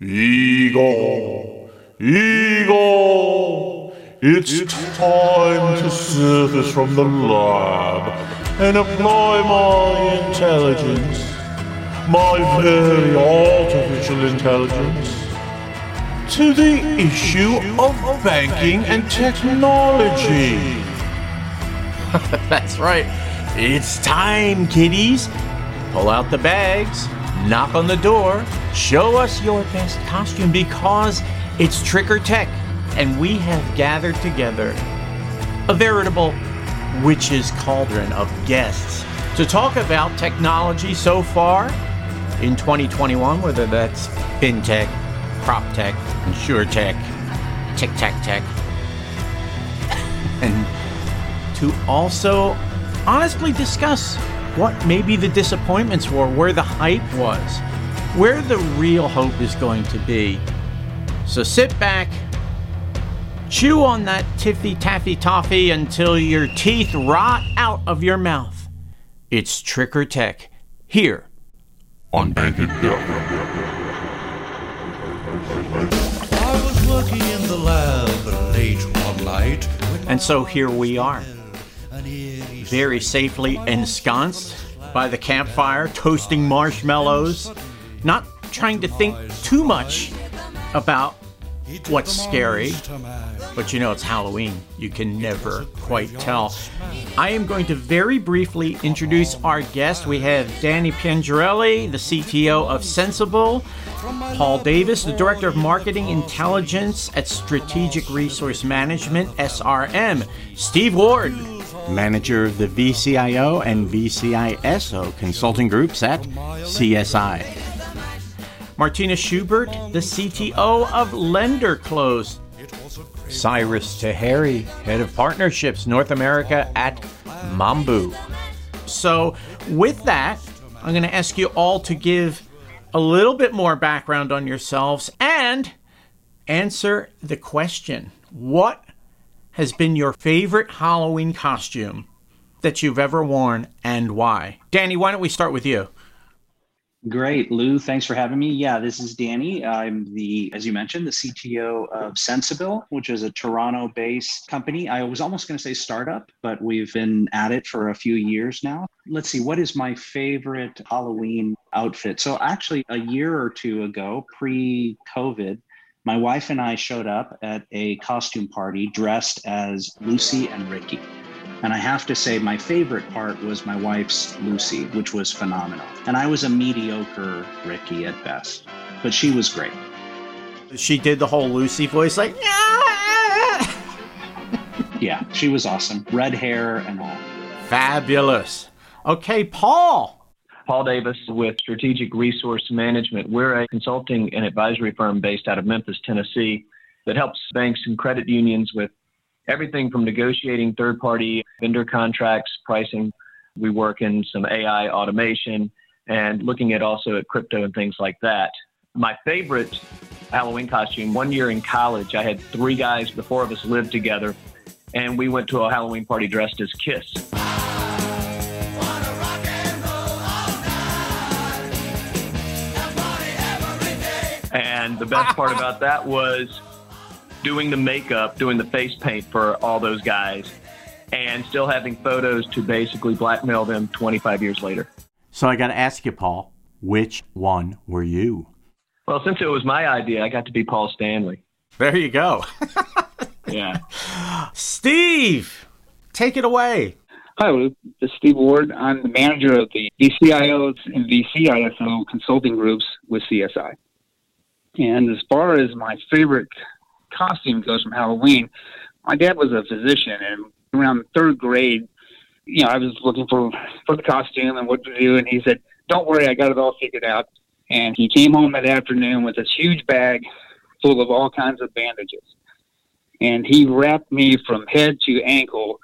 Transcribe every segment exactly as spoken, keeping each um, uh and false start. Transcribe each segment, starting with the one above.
Eagle, Eagle, it's time to surface from the lab and apply my intelligence, my very artificial intelligence, to the issue of banking and technology. That's right. It's time, kiddies. Pull out the bags. Knock on the door, show us your best costume, because it's Trick or Tech, and we have gathered together a veritable witch's cauldron of guests to talk about technology so far in twenty twenty-one, whether that's FinTech, PropTech, InsureTech, Tic-Tac-Tech, and to also honestly discuss what maybe the disappointments were, where the hype was, where the real hope is going to be. So sit back, chew on that tiffy-taffy-toffee until your teeth rot out of your mouth. It's Trick or Tech, here on Bank and Bill. I was working in the lab late one night. And so here we are. Very safely ensconced by the campfire, toasting marshmallows, not trying to think too much about what's scary, but you know, it's Halloween. You can never quite tell. I am going to very briefly introduce our guest. We have Danny Pajarelli, the C T O of Sensible, Paul Davis, the Director of Marketing Intelligence at Strategic Resource Management, S R M, Steve Ward, Manager of the V C I O and V C I S O consulting groups at C S I. Martina Schubert, the C T O of LenderClose. Cyrus Taheri, Head of Partnerships North America at Mambu. So with that, I'm going to ask you all to give a little bit more background on yourselves and answer the question, what has been your favorite Halloween costume that you've ever worn and why? Danny, why don't we start with you? Great, Lou. Thanks for having me. Yeah, this is Danny. I'm the, as you mentioned, the C T O of Sensible, which is a Toronto-based company. I was almost going to say startup, but we've been at it for a few years now. Let's see, what is my favorite Halloween outfit? So actually, a year or two ago, pre-COVID, my wife and I showed up at a costume party dressed as Lucy and Ricky. And I have to say my favorite part was my wife's Lucy, which was phenomenal. And I was a mediocre Ricky at best, but she was great. She did the whole Lucy voice like, ah! Yeah, she was awesome. Red hair and all. Fabulous. Okay, Paul. Paul Davis with Strategic Resource Management. We're a consulting and advisory firm based out of Memphis, Tennessee, that helps banks and credit unions with everything from negotiating third-party vendor contracts, pricing. We work in some A I automation and looking at also at crypto and things like that. My favorite Halloween costume, one year in college, I had three guys, the four of us lived together, and we went to a Halloween party dressed as Kiss. And the best part about that was doing the makeup, doing the face paint for all those guys, and still having photos to basically blackmail them twenty-five years later. So I got to ask you, Paul, which one were you? Well, since it was my idea, I got to be Paul Stanley. There you go. Yeah. Steve, take it away. Hi, Luke. This is Steve Ward. I'm the manager of the V C I Os and V C I S O consulting groups with C S I. And as far as my favorite costume goes from Halloween, my dad was a physician, and around third grade, you know, I was looking for, for the costume and what to do, and he said, don't worry, I got it all figured out. And he came home that afternoon with this huge bag full of all kinds of bandages. And he wrapped me from head to ankle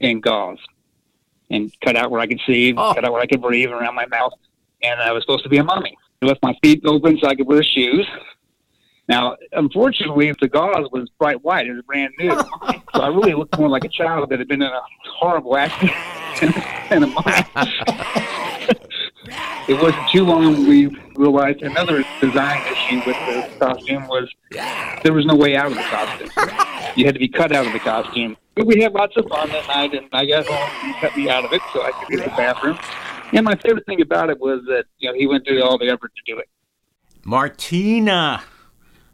in gauze and cut out where I could see, oh. cut out where I could breathe around my mouth, and I was supposed to be a mummy. I left my feet open so I could wear shoes. Now, unfortunately, the gauze was bright white. It was brand new. So I really looked more like a child that had been in a horrible accident than a mummy. It wasn't too long we realized another design issue with the costume was there was no way out of the costume. You had to be cut out of the costume. But we had lots of fun that night, and I got home and he cut me out of it so I could get to the bathroom. And my favorite thing about it was that, you know, he went through all the effort to do it. Martina,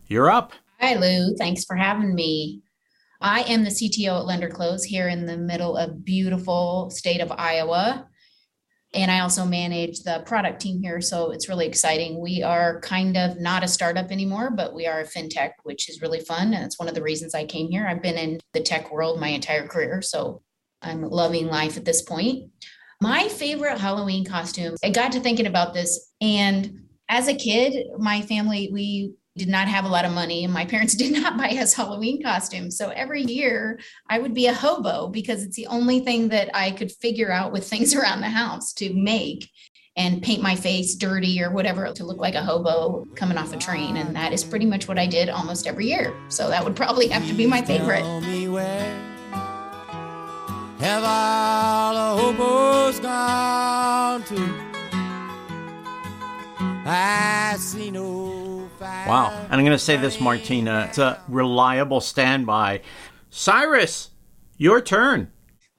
you're up. Hi, Lou. Thanks for having me. I am the C T O at LenderClose here in the middle of beautiful state of Iowa. And I also manage the product team here. So it's really exciting. We are kind of not a startup anymore, but we are a fintech, which is really fun. And it's one of the reasons I came here. I've been in the tech world my entire career. So I'm loving life at this point. My favorite Halloween costume, I got to thinking about this. And as a kid, my family, we did not have a lot of money, and my parents did not buy us Halloween costumes. So every year I would be a hobo because it's the only thing that I could figure out with things around the house to make and paint my face dirty or whatever to look like a hobo coming off a train. And that is pretty much what I did almost every year. So that would probably have to be my favorite. Tell me where have all the hobos gone to? I see no. Wow. And I'm going to say this, Martina. It's a reliable standby. Cyrus, your turn.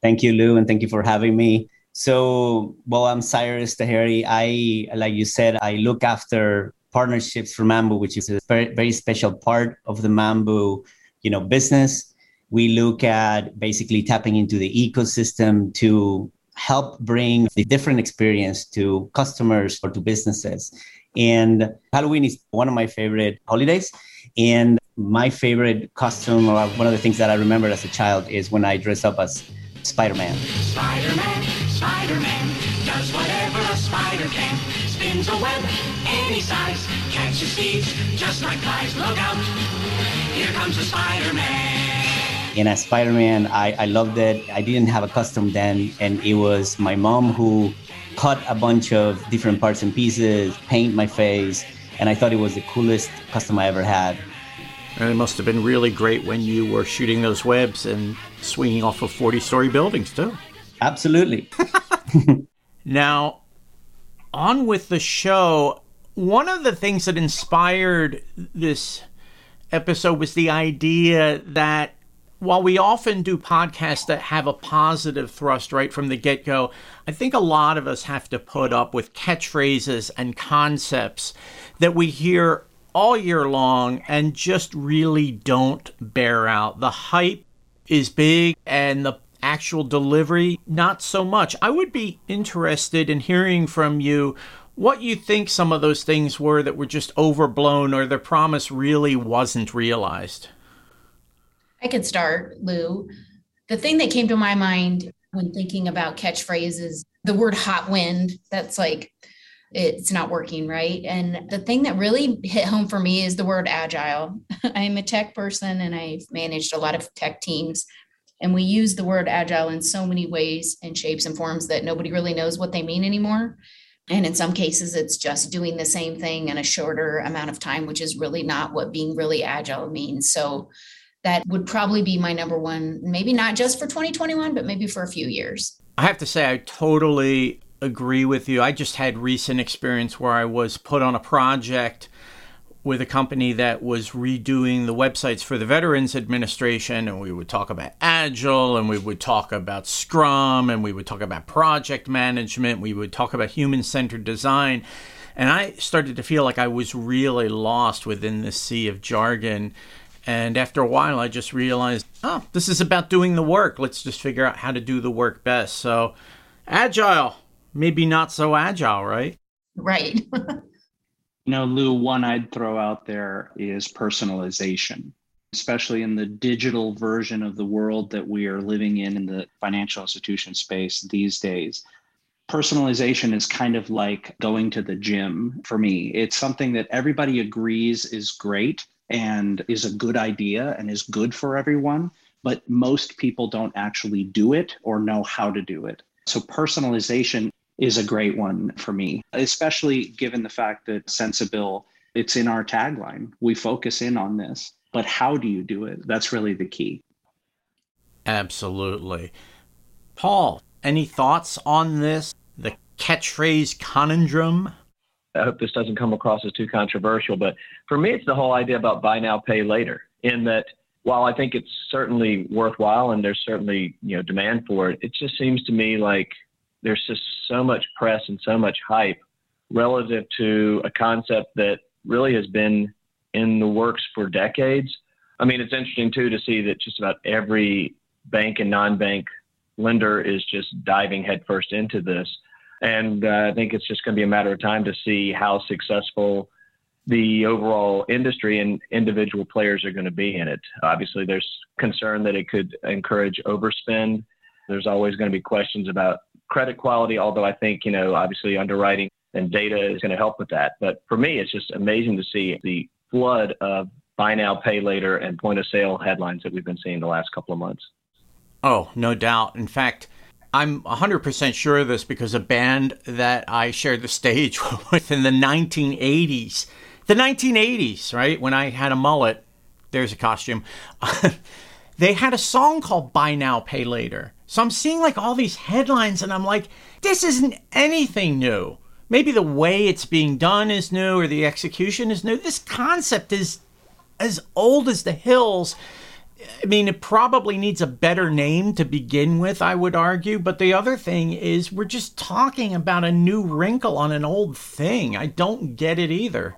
Thank you, Lou, and thank you for having me. So, well, I'm Cyrus Taheri. I, like you said, I look after partnerships for Mambu, which is a very, very special part of the Mambu, you know, business. We look at basically tapping into the ecosystem to help bring the different experience to customers or to businesses. And Halloween is one of my favorite holidays. And my favorite costume, or one of the things that I remember as a child, is when I dress up as Spider-Man. Spider-Man, Spider-Man, does whatever a spider can. Spins a web any size, catches thieves just like flies. Look out, here comes a Spider-Man. And as Spider-Man, I, I loved it. I didn't have a costume then, and it was my mom who cut a bunch of different parts and pieces, paint my face, and I thought it was the coolest costume I ever had. And it must have been really great when you were shooting those webs and swinging off of forty-story buildings, too. Absolutely. Now, on with the show. One of the things that inspired this episode was the idea that while we often do podcasts that have a positive thrust right from the get-go, I think a lot of us have to put up with catchphrases and concepts that we hear all year long and just really don't bear out. The hype is big and the actual delivery, not so much. I would be interested in hearing from you what you think some of those things were that were just overblown or the promise really wasn't realized. I could start, Lou. The thing that came to my mind when thinking about catchphrases, the word hot wind, that's like, it's not working, right? And the thing that really hit home for me is the word agile. I'm a tech person and I've managed a lot of tech teams, and we use the word agile in so many ways and shapes and forms that nobody really knows what they mean anymore. And in some cases, it's just doing the same thing in a shorter amount of time, which is really not what being really agile means. So that would probably be my number one, maybe not just for twenty twenty-one, but maybe for a few years. I have to say, I totally agree with you. I just had recent experience where I was put on a project with a company that was redoing the websites for the Veterans Administration. And we would talk about Agile, and we would talk about Scrum, and we would talk about project management. We would talk about human-centered design. And I started to feel like I was really lost within this sea of jargon. And after a while, I just realized, oh, this is about doing the work. Let's just figure out how to do the work best. So agile, maybe not so agile, right? Right. You know, Lou, one I'd throw out there is personalization, especially in the digital version of the world that we are living in, in the financial institution space these days. Personalization is kind of like going to the gym for me. It's something that everybody agrees is great and is a good idea and is good for everyone, but most people don't actually do it or know how to do it. So personalization is a great one for me, especially given the fact that Sensible, it's in our tagline. We focus in on this, but how do you do it? That's really the key. Absolutely. Paul, any thoughts on this? The catchphrase conundrum? I hope this doesn't come across as too controversial, but for me, it's the whole idea about buy now, pay later, in that while I think it's certainly worthwhile and there's certainly, you know, demand for it, it just seems to me like there's just so much press and so much hype relative to a concept that really has been in the works for decades. I mean, it's interesting, too, to see that just about every bank and non-bank lender is just diving headfirst into this. And uh, I think it's just going to be a matter of time to see how successful the overall industry and individual players are going to be in it. Obviously, there's concern that it could encourage overspend. There's always going to be questions about credit quality, although I think, you know, obviously underwriting and data is going to help with that. But for me, it's just amazing to see the flood of buy now, pay later and point of sale headlines that we've been seeing the last couple of months. Oh, no doubt. In fact, I'm one hundred percent sure of this because a band that I shared the stage with in the nineteen eighties, the nineteen eighties, right? When I had a mullet, there's a costume. They had a song called Buy Now, Pay Later. So I'm seeing like all these headlines and I'm like, this isn't anything new. Maybe the way it's being done is new or the execution is new. This concept is as old as the hills. I mean, it probably needs a better name to begin with, I would argue. But the other thing is we're just talking about a new wrinkle on an old thing. I don't get it either.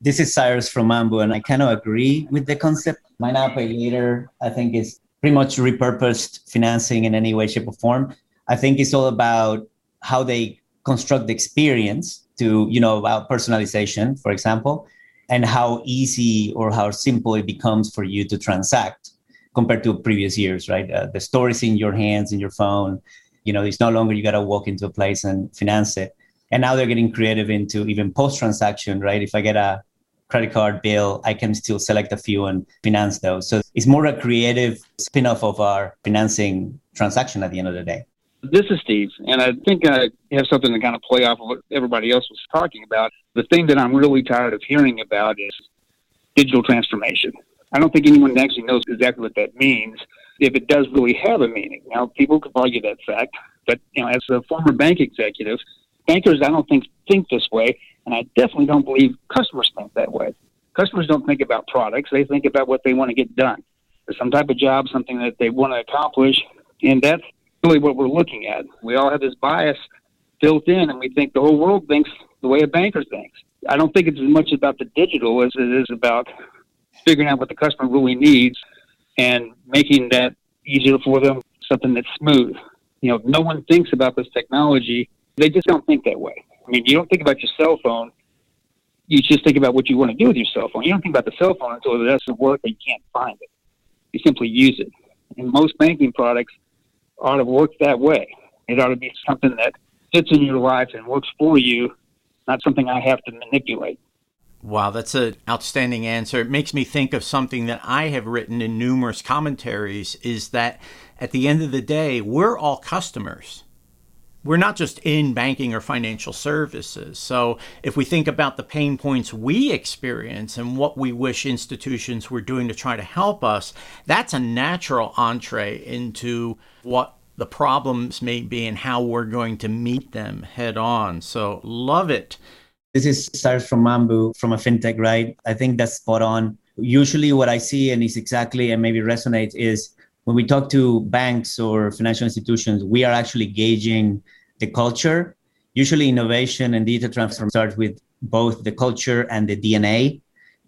This is Cyrus from Mambu, and I kind of agree with the concept. Buy now, pay later, I think, is pretty much repurposed financing in any way, shape, or form. I think it's all about how they construct the experience to, you know, about personalization, for example, and how easy or how simple it becomes for you to transact compared to previous years, right? Uh, the store is in your hands, in your phone. You know, it's no longer you got to walk into a place and finance it. And now they're getting creative into even post-transaction, right? If I get a credit card bill, I can still select a few and finance those. So it's more a creative spin-off of our financing transaction at the end of the day. This is Steve, and I think I have something to kind of play off of what everybody else was talking about. The thing that I'm really tired of hearing about is digital transformation. I don't think anyone actually knows exactly what that means, if it does really have a meaning. Now, people could argue that fact, but you know, as a former bank executive, bankers I don't think think this way, and I definitely don't believe customers think that way. Customers don't think about products. They think about what they want to get done. There's some type of job, something that they want to accomplish, and that's really what we're looking at. We all have this bias built in, and we think the whole world thinks the way a banker thinks. I don't think it's as much about the digital as it is about figuring out what the customer really needs and making that easier for them, something that's smooth. You know, no one thinks about this technology. They just don't think that way. I mean, you don't think about your cell phone. You just think about what you want to do with your cell phone. You don't think about the cell phone until it doesn't work and you can't find it. You simply use it. And most banking products ought to work that way. It ought to be something that fits in your life and works for you, not something I have to manipulate. Wow, that's an outstanding answer. It makes me think of something that I have written in numerous commentaries, is that at the end of the day, we're all customers. We're not just in banking or financial services. So if we think about the pain points we experience and what we wish institutions were doing to try to help us, that's a natural entree into what the problems may be and how we're going to meet them head on. So love it. This is Cyrus from Mambu, from a fintech, right? I think that's spot on. Usually what I see, and is exactly, and maybe resonates, is when we talk to banks or financial institutions, we are actually gauging the culture. Usually innovation and digital transformation starts with both the culture and the D N A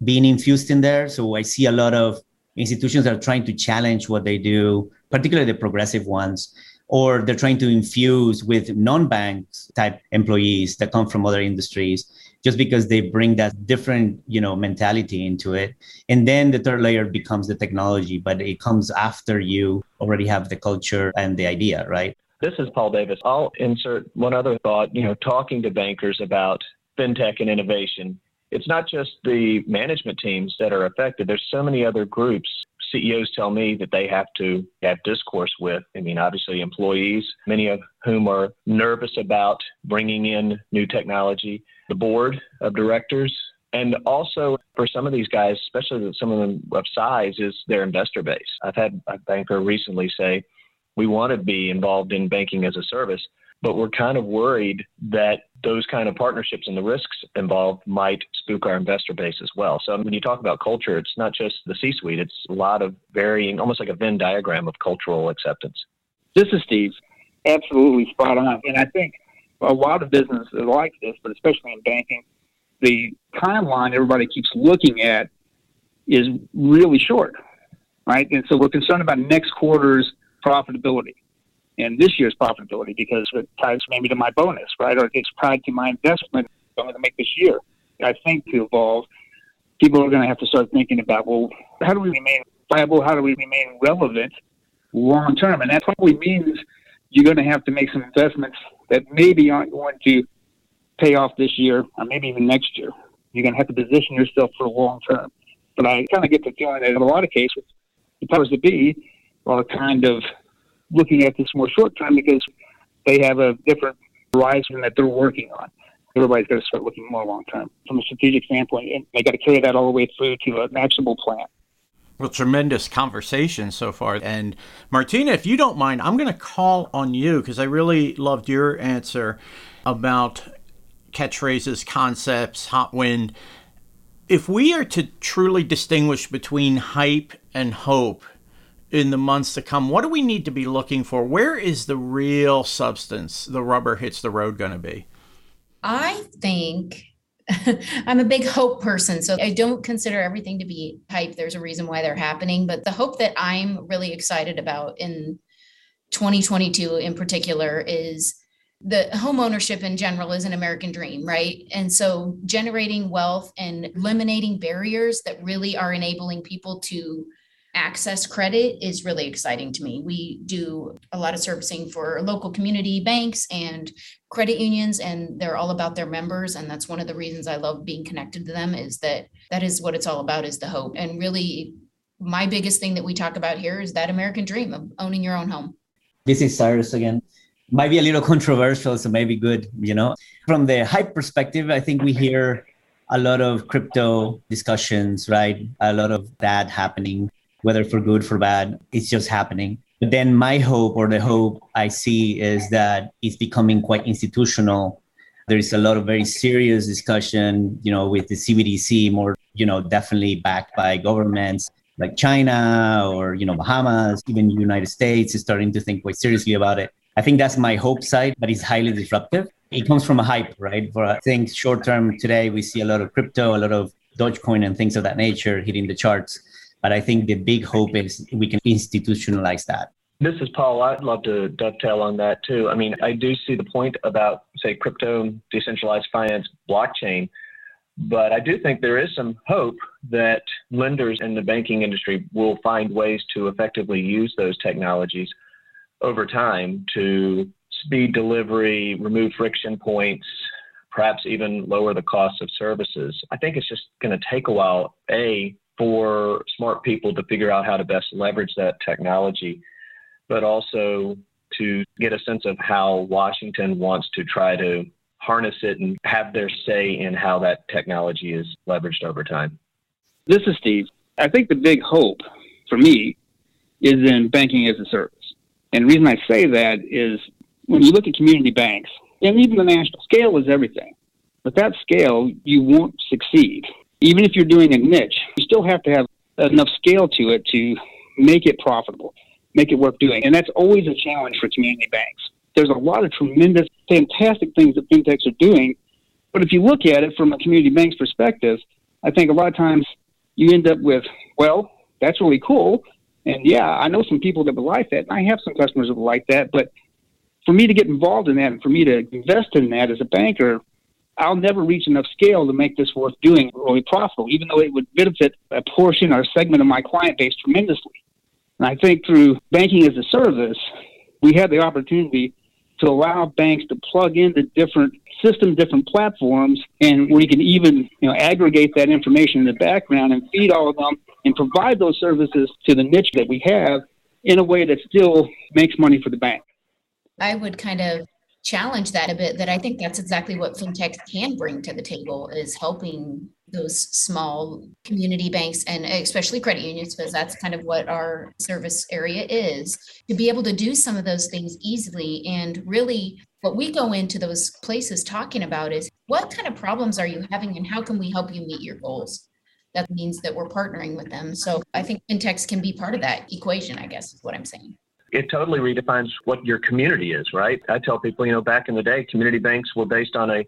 being infused in there. So I see a lot of institutions that are trying to challenge what they do, particularly the progressive ones, or they're trying to infuse with non-bank type employees that come from other industries, just because they bring that different, you know, mentality into it. And then the third layer becomes the technology, but it comes after you already have the culture and the idea, right? This is Paul Davis. I'll insert one other thought, you know, talking to bankers about fintech and innovation. It's not just the management teams that are affected. There's so many other groups. C E Os tell me that they have to have discourse with, I mean, obviously employees, many of whom are nervous about bringing in new technology, the board of directors, and also for some of these guys, especially some of them of size, is their investor base. I've had a banker recently say, we want to be involved in banking as a service, but we're kind of worried that those kind of partnerships and the risks involved might spook our investor base as well. So when you talk about culture, it's not just the C-suite. It's a lot of varying, almost like a Venn diagram of cultural acceptance. This is Steve. Absolutely spot on. And I think a lot of businesses are like this, but especially in banking, the timeline everybody keeps looking at is really short, right? And so we're concerned about next quarter's profitability and this year's profitability because it ties maybe to my bonus, right? Or it gets tied to my investment I'm going to make this year. I think to evolve, people are going to have to start thinking about, well, how do we remain viable? How do we remain relevant long term? And that probably means you're going to have to make some investments that maybe aren't going to pay off this year or maybe even next year. You're going to have to position yourself for the long term. But I kind of get the feeling that in a lot of cases, the powers that be are kind of looking at this more short term because they have a different horizon that they're working on. Everybody's got to start looking more long term from a strategic standpoint, and they got to carry that all the way through to an actionable plan. Well, tremendous conversation so far. And Martina, if you don't mind, I'm going to call on you because I really loved your answer about catchphrases, concepts, hot wind. If we are to truly distinguish between hype and hope in the months to come, what do we need to be looking for? Where is the real substance, the rubber hits the road, going to be? I think I'm a big hope person, so I don't consider everything to be hype. There's a reason why they're happening. But the hope that I'm really excited about in twenty twenty-two in particular is the homeownership in general is an American dream, right? And so generating wealth and eliminating barriers that really are enabling people to access credit is really exciting to me. We do a lot of servicing for local community banks and credit unions, and they're all about their members. And that's one of the reasons I love being connected to them is that that is what it's all about is the hope. And really, my biggest thing that we talk about here is that American dream of owning your own home. This is Cyrus again. Might be a little controversial, so maybe good, you know. From the hype perspective, I think we hear a lot of crypto discussions, right? A lot of that happening. Whether for good, for bad, it's just happening. But then my hope or the hope I see is that it's becoming quite institutional. There is a lot of very serious discussion, you know, with the C B D C more, you know, definitely backed by governments like China or, you know, Bahamas, even the United States is starting to think quite seriously about it. I think that's my hope side, but it's highly disruptive. It comes from a hype, right? For I think short term today, we see a lot of crypto, a lot of Dogecoin and things of that nature hitting the charts. But I think the big hope is we can institutionalize that. This is Paul. I'd love to dovetail on that too. I mean, I do see the point about, say, crypto, decentralized finance, blockchain. But I do think there is some hope that lenders in the banking industry will find ways to effectively use those technologies over time to speed delivery, remove friction points, perhaps even lower the cost of services. I think it's just going to take a while, A, for smart people to figure out how to best leverage that technology, but also to get a sense of how Washington wants to try to harness it and have their say in how that technology is leveraged over time. This is Steve. I think the big hope for me is in banking as a service. And the reason I say that is when you look at community banks, and even the national scale is everything. Without scale, you won't succeed. Even if you're doing a niche, you still have to have enough scale to it to make it profitable, make it worth doing. And that's always a challenge for community banks. There's a lot of tremendous, fantastic things that fintechs are doing. But if you look at it from a community bank's perspective, I think a lot of times you end up with, well, that's really cool. And yeah, I know some people that would like that. And I have some customers that would like that. But for me to get involved in that and for me to invest in that as a banker, I'll never reach enough scale to make this worth doing really profitable, even though it would benefit a portion or a segment of my client base tremendously. And I think through banking as a service, we have the opportunity to allow banks to plug into different systems, different platforms, and we can even, you know, aggregate that information in the background and feed all of them and provide those services to the niche that we have in a way that still makes money for the bank. I would kind of challenge that a bit, that I think that's exactly what fintech can bring to the table is helping those small community banks and especially credit unions, because that's kind of what our service area is, to be able to do some of those things easily and really What we go into those places talking about is, what kind of problems are you having and how can we help you meet your goals? That means that we're partnering with them. So I think fintechs can be part of that equation, I guess, is what I'm saying. It totally redefines what your community is, right? I tell people, you know, back in the day, community banks were based on a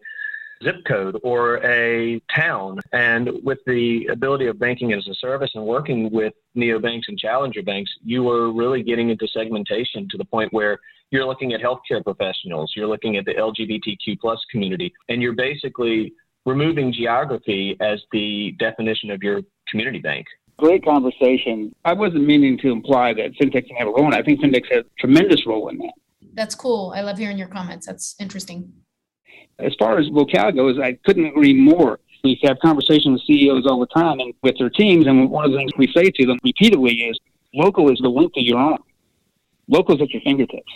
zip code or a town. And with the ability of banking as a service and working with neobanks and challenger banks, you were really getting into segmentation to the point where you're looking at healthcare professionals, you're looking at the L G B T Q plus community, and you're basically removing geography as the definition of your community bank. Great conversation. I wasn't meaning to imply that fintech can have a role in it. I think fintech has a tremendous role in that. That's cool. I love hearing your comments. That's interesting. As far as locale goes, I couldn't agree more. We have conversations with C E Os all the time and with their teams, and one of the things we say to them repeatedly is, local is the link to your arm. Local is at your fingertips,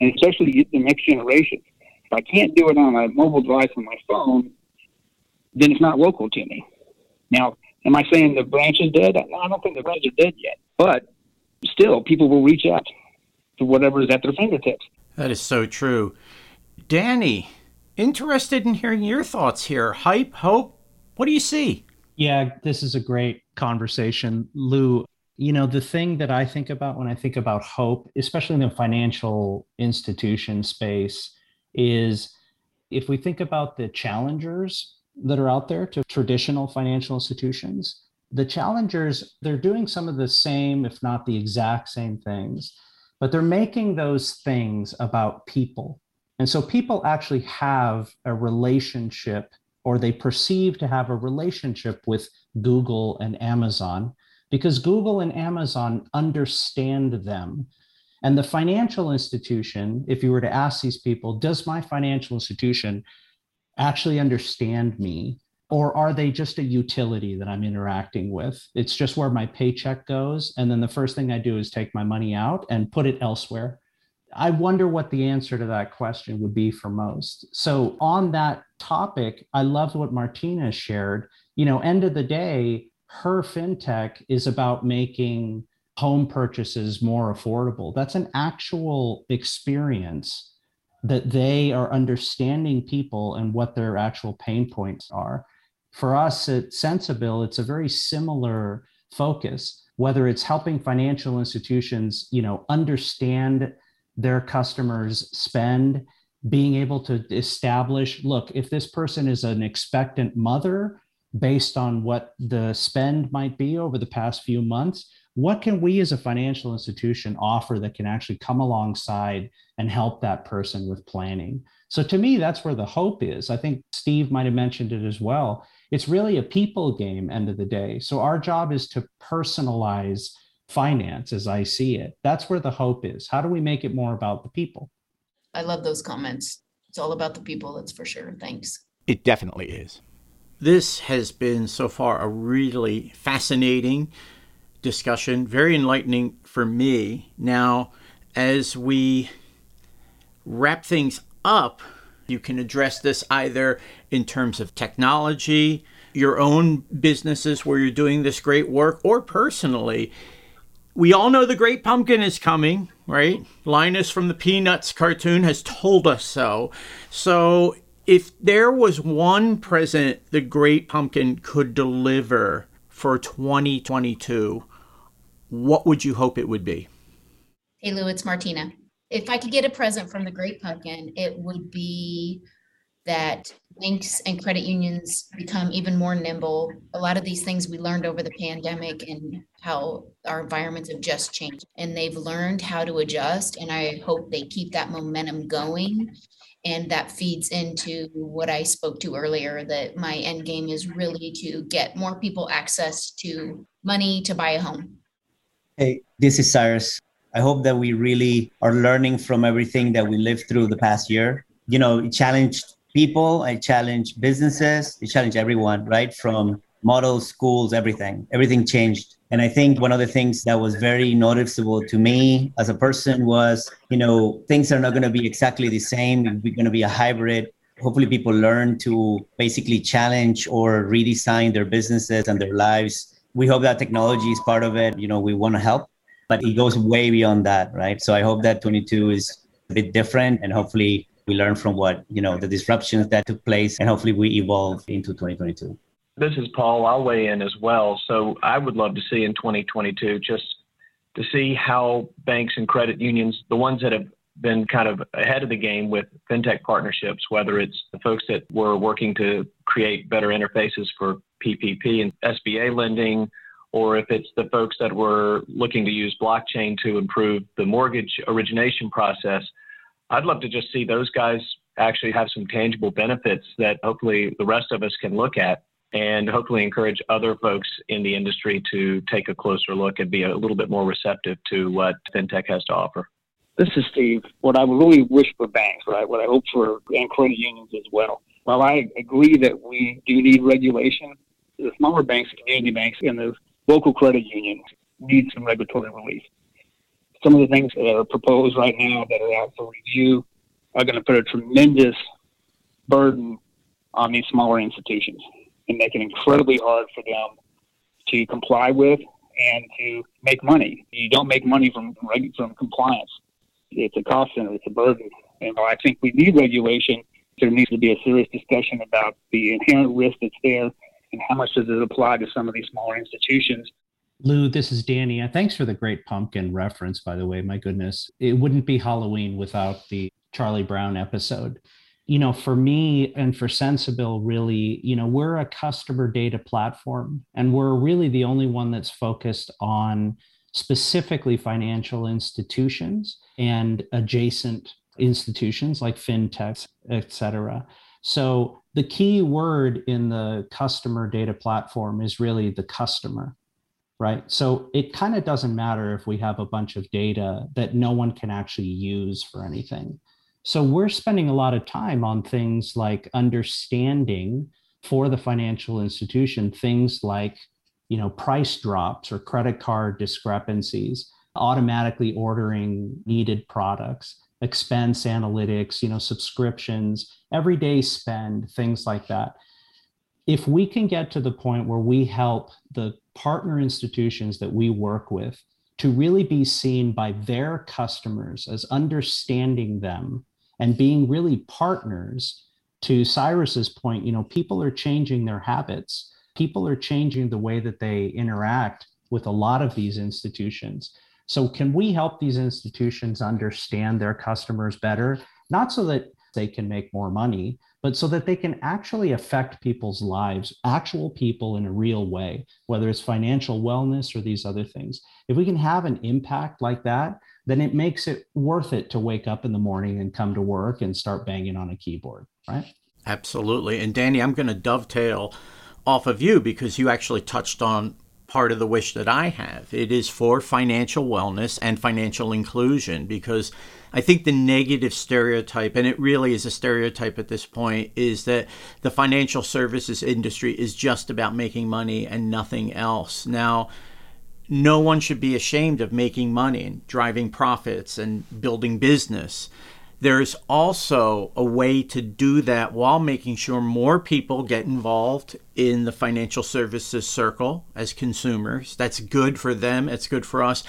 and especially the next generation. If I can't do it on a mobile device on my phone, then it's not local to me. Now, am I saying the branch is dead? I don't think the branch is dead yet, but still, people will reach out to whatever is at their fingertips. That is so true. Danny, interested in hearing your thoughts here. Hype, hope, what do you see? Yeah, this is a great conversation. Lou, you know, the thing that I think about when I think about hope, especially in the financial institution space, is if we think about the challengers that are out there to traditional financial institutions, the challengers, they're doing some of the same, if not the exact same things, but they're making those things about people. And so people actually have a relationship, or they perceive to have a relationship with Google and Amazon, because Google and Amazon understand them. And the financial institution, if you were to ask these people, does my financial institution actually understand me, or are they just a utility that I'm interacting with? It's just where my paycheck goes, and then the first thing I do is take my money out and put it elsewhere. I wonder what the answer to that question would be for most. So on that topic, I love what Martina shared. You know, end of the day, her fintech is about making home purchases more affordable. That's an actual experience that they are understanding people and what their actual pain points are. For us at Sensible, it's a very similar focus, whether it's helping financial institutions, you know, understand their customers spend, being able to establish, look, if this person is an expectant mother, based on what the spend might be over the past few months, what can we as a financial institution offer that can actually come alongside and help that person with planning? So to me, that's where the hope is. I think Steve might have mentioned it as well. It's really a people game end of the day. So our job is to personalize finance as I see it. That's where the hope is. How do we make it more about the people? I love those comments. It's all about the people, that's for sure. Thanks. It definitely is. This has been so far a really fascinating discussion, very enlightening for me. Now, as we wrap things up, you can address this either in terms of technology, your own businesses where you're doing this great work, or personally. We all know the Great Pumpkin is coming, right? Linus from the Peanuts cartoon has told us so. So if there was one present the Great Pumpkin could deliver for twenty twenty-two, what would you hope it would be? Hey, Lou, it's Martina. If I could get a present from the Great Pumpkin, it would be that banks and credit unions become even more nimble. A lot of these things we learned over the pandemic and how our environments have just changed, and they've learned how to adjust. And I hope they keep that momentum going. And that feeds into what I spoke to earlier, that my end game is really to get more people access to money to buy a home. Hey, this is Cyrus. I hope that we really are learning from everything that we lived through the past year. You know, it challenged people, I challenge businesses, it challenged everyone, right? From models, schools, everything, everything changed. And I think one of the things that was very noticeable to me as a person was, you know, things are not going to be exactly the same. We're going to be a hybrid. Hopefully people learn to basically challenge or redesign their businesses and their lives. We hope that technology is part of it. You know, we want to help, but it goes way beyond that, right? So I hope that twenty-two is a bit different, and hopefully We learn from what, you know, the disruptions that took place, and hopefully we evolve into twenty twenty-two. This is Paul. I'll weigh in as well. So I would love to see in twenty twenty-two just to see how banks and credit unions, the ones that have been kind of ahead of the game with fintech partnerships, whether it's the folks that were working to create better interfaces for P P P and S B A lending, or if it's the folks that were looking to use blockchain to improve the mortgage origination process, I'd love to just see those guys actually have some tangible benefits that hopefully the rest of us can look at, and hopefully encourage other folks in the industry to take a closer look and be a little bit more receptive to what fintech has to offer. This is Steve. What I really wish for banks, right? What I hope for, and credit unions as well. While I agree that we do need regulation, the smaller banks, community banks, and the local credit unions need some regulatory relief. Some of the things that are proposed right now that are out for review are going to put a tremendous burden on these smaller institutions and make it incredibly hard for them to comply with and to make money. You don't make money from from compliance. It's a cost center. It's a burden. And I think we need regulation. There needs to be a serious discussion about the inherent risk that's there and how much does it apply to some of these smaller institutions. Lou, this is Danny. Thanks for the great pumpkin reference, by the way. My goodness, it wouldn't be Halloween without the Charlie Brown episode. You know, for me and for Sensible, really, you know, we're a customer data platform, and we're really the only one that's focused on specifically financial institutions and adjacent institutions like fintechs, et cetera. So the key word in the customer data platform is really the customer, right? So it kind of doesn't matter if we have a bunch of data that no one can actually use for anything. So we're spending a lot of time on things like understanding for the financial institution, things like, you know, price drops or credit card discrepancies, automatically ordering needed products, expense analytics, you know, subscriptions, everyday spend, things like that. If we can get to the point where we help the partner institutions that we work with to really be seen by their customers as understanding them and being really partners, to Cyrus's point, you know, people are changing their habits. People are changing the way that they interact with a lot of these institutions. So can we help these institutions understand their customers better? Not so that they can make more money, but so that they can actually affect people's lives, actual people in a real way, whether it's financial wellness or these other things. If we can have an impact like that, then it makes it worth it to wake up in the morning and come to work and start banging on a keyboard, right? Absolutely. And Danny, I'm going to dovetail off of you because you actually touched on part of the wish that I have. It is for financial wellness and financial inclusion, because I think the negative stereotype, and it really is a stereotype at this point, is that the financial services industry is just about making money and nothing else. Now, no one should be ashamed of making money and driving profits and building business. There's also a way to do that while making sure more people get involved in the financial services circle as consumers. That's good for them. It's good for us.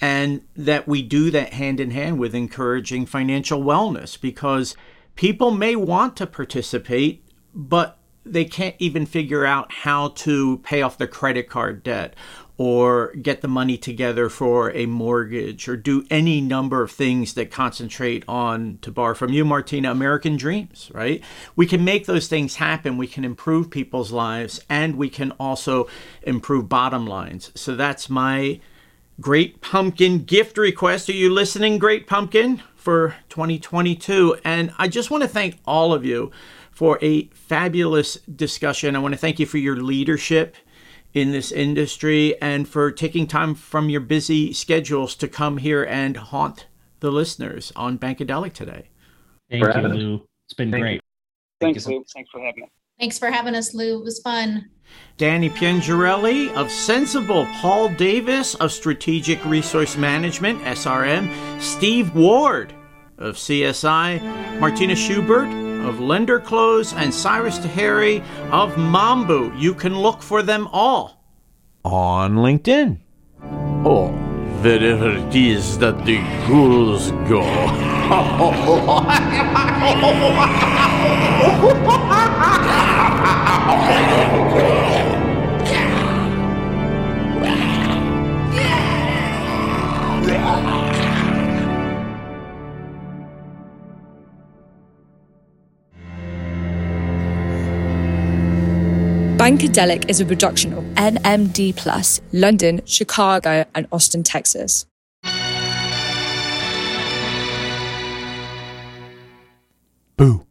And that we do that hand in hand with encouraging financial wellness, because people may want to participate, but they can't even figure out how to pay off their credit card debt or get the money together for a mortgage, or do any number of things that concentrate on, to borrow from you, Martina, American dreams, right? We can make those things happen. We can improve people's lives, and we can also improve bottom lines. So that's my Great Pumpkin gift request. Are you listening, Great Pumpkin, for twenty twenty-two? And I just want to thank all of you for a fabulous discussion. I want to thank you for your leadership in this industry and for taking time from your busy schedules to come here and haunt the listeners on Bankadelic today. Thank you, Lou. It's been great. Thanks, Lou. Thanks for having us. Thanks for having us, Lou. It was fun. Danny Pajarelli of Sensible, Paul Davis of Strategic Resource Management, S R M, Steve Ward of C S I, Martina Schubert of LenderClose, and Cyrus Taheri of Mambu. You can look for them all on LinkedIn or wherever it is that the ghouls go. Bankadelic is a production of N M D plus, London, Chicago, and Austin, Texas. Boo.